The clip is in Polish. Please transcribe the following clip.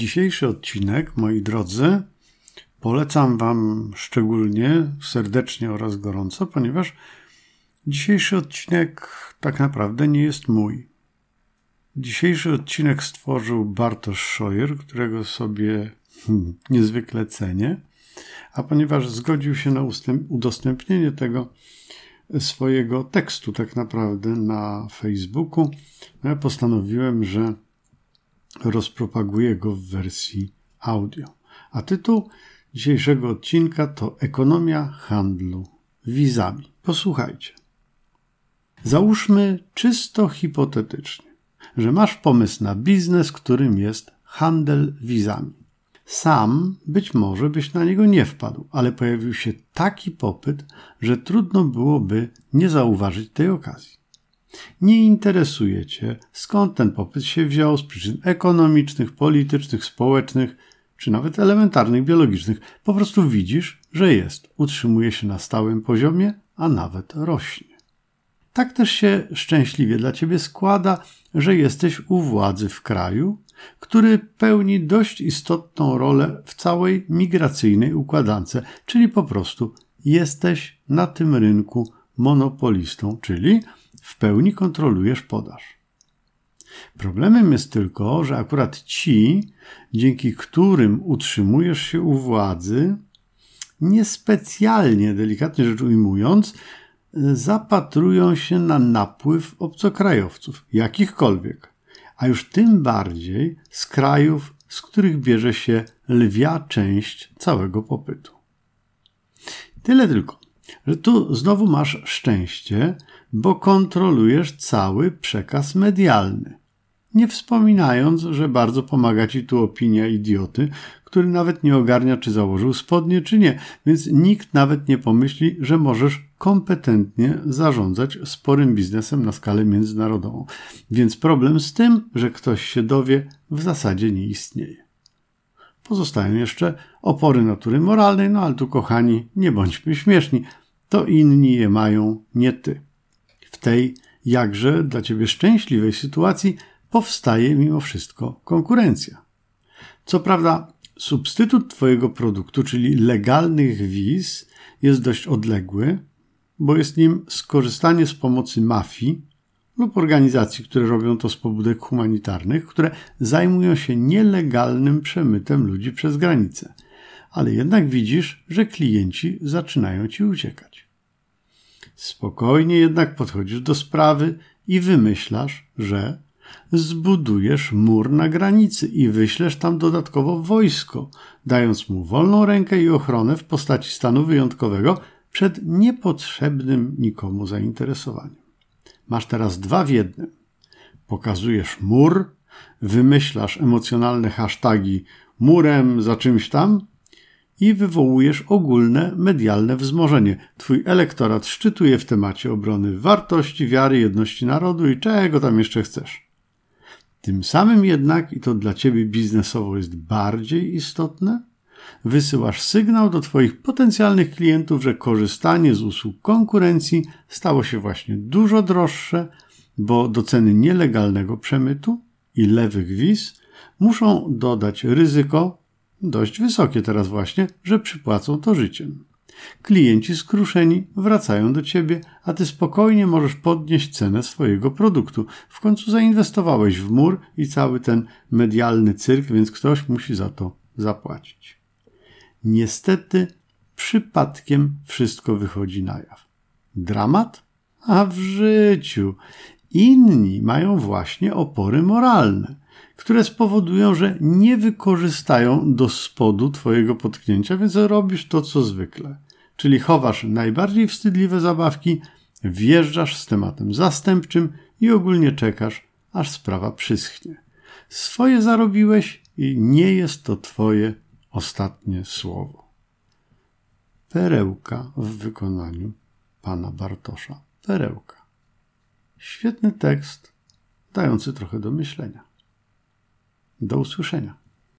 Dzisiejszy odcinek, moi drodzy, polecam Wam szczególnie, serdecznie oraz gorąco, ponieważ dzisiejszy odcinek tak naprawdę nie jest mój. Dzisiejszy odcinek stworzył Bartosz Szojer, którego sobie niezwykle cenię, a ponieważ zgodził się na udostępnienie tego swojego tekstu tak naprawdę na Facebooku, ja postanowiłem, że rozpropaguję go w wersji audio. A tytuł dzisiejszego odcinka to Ekonomia handlu wizami. Posłuchajcie. Załóżmy czysto hipotetycznie, że masz pomysł na biznes, którym jest handel wizami. Sam być może byś na niego nie wpadł, ale pojawił się taki popyt, że trudno byłoby nie zauważyć tej okazji. Nie interesuje Cię, skąd ten popyt się wziął, z przyczyn ekonomicznych, politycznych, społecznych, czy nawet elementarnych, biologicznych. Po prostu widzisz, że jest, utrzymuje się na stałym poziomie, a nawet rośnie. Tak też się szczęśliwie dla Ciebie składa, że jesteś u władzy w kraju, który pełni dość istotną rolę w całej migracyjnej układance, czyli po prostu jesteś na tym rynku monopolistą, czyli w pełni kontrolujesz podaż. Problemem jest tylko, że akurat ci, dzięki którym utrzymujesz się u władzy, niespecjalnie, delikatnie rzecz ujmując, zapatrują się na napływ obcokrajowców, jakichkolwiek, a już tym bardziej z krajów, z których bierze się lwia część całego popytu. Tyle tylko, że tu znowu masz szczęście, bo kontrolujesz cały przekaz medialny. Nie wspominając, że bardzo pomaga Ci tu opinia idioty, który nawet nie ogarnia, czy założył spodnie, czy nie, więc nikt nawet nie pomyśli, że możesz kompetentnie zarządzać sporym biznesem na skalę międzynarodową. Więc problem z tym, że ktoś się dowie, w zasadzie nie istnieje. Pozostają jeszcze opory natury moralnej, ale tu, kochani, nie bądźmy śmieszni, to inni je mają, nie Ty. W tej, jakże dla Ciebie szczęśliwej sytuacji, powstaje mimo wszystko konkurencja. Co prawda substytut Twojego produktu, czyli legalnych wiz, jest dość odległy, bo jest nim skorzystanie z pomocy mafii lub organizacji, które robią to z pobudek humanitarnych, które zajmują się nielegalnym przemytem ludzi przez granicę. Ale jednak widzisz, że klienci zaczynają Ci uciekać. Spokojnie jednak podchodzisz do sprawy i wymyślasz, że zbudujesz mur na granicy i wyślesz tam dodatkowo wojsko, dając mu wolną rękę i ochronę w postaci stanu wyjątkowego przed niepotrzebnym nikomu zainteresowaniem. Masz teraz dwa w jednym. Pokazujesz mur, wymyślasz emocjonalne hasztagi murem za czymś tam i wywołujesz ogólne medialne wzmożenie. Twój elektorat szczytuje w temacie obrony wartości, wiary, jedności narodu i czego tam jeszcze chcesz. Tym samym jednak, i to dla Ciebie biznesowo jest bardziej istotne, wysyłasz sygnał do Twoich potencjalnych klientów, że korzystanie z usług konkurencji stało się właśnie dużo droższe, bo do ceny nielegalnego przemytu i lewych wiz muszą dodać ryzyko, dość wysokie teraz właśnie, że przypłacą to życiem. Klienci skruszeni wracają do Ciebie, a Ty spokojnie możesz podnieść cenę swojego produktu. W końcu zainwestowałeś w mur i cały ten medialny cyrk, więc ktoś musi za to zapłacić. Niestety przypadkiem wszystko wychodzi na jaw. Dramat? A w życiu. Inni mają właśnie opory moralne, które spowodują, że nie wykorzystają do spodu Twojego potknięcia, więc robisz to, co zwykle. Czyli chowasz najbardziej wstydliwe zabawki, wjeżdżasz z tematem zastępczym i ogólnie czekasz, aż sprawa przyschnie. Swoje zarobiłeś i nie jest to Twoje ostatnie słowo. Perełka w wykonaniu pana Bartosza. Perełka. Świetny tekst, dający trochę do myślenia. Do usłyszenia.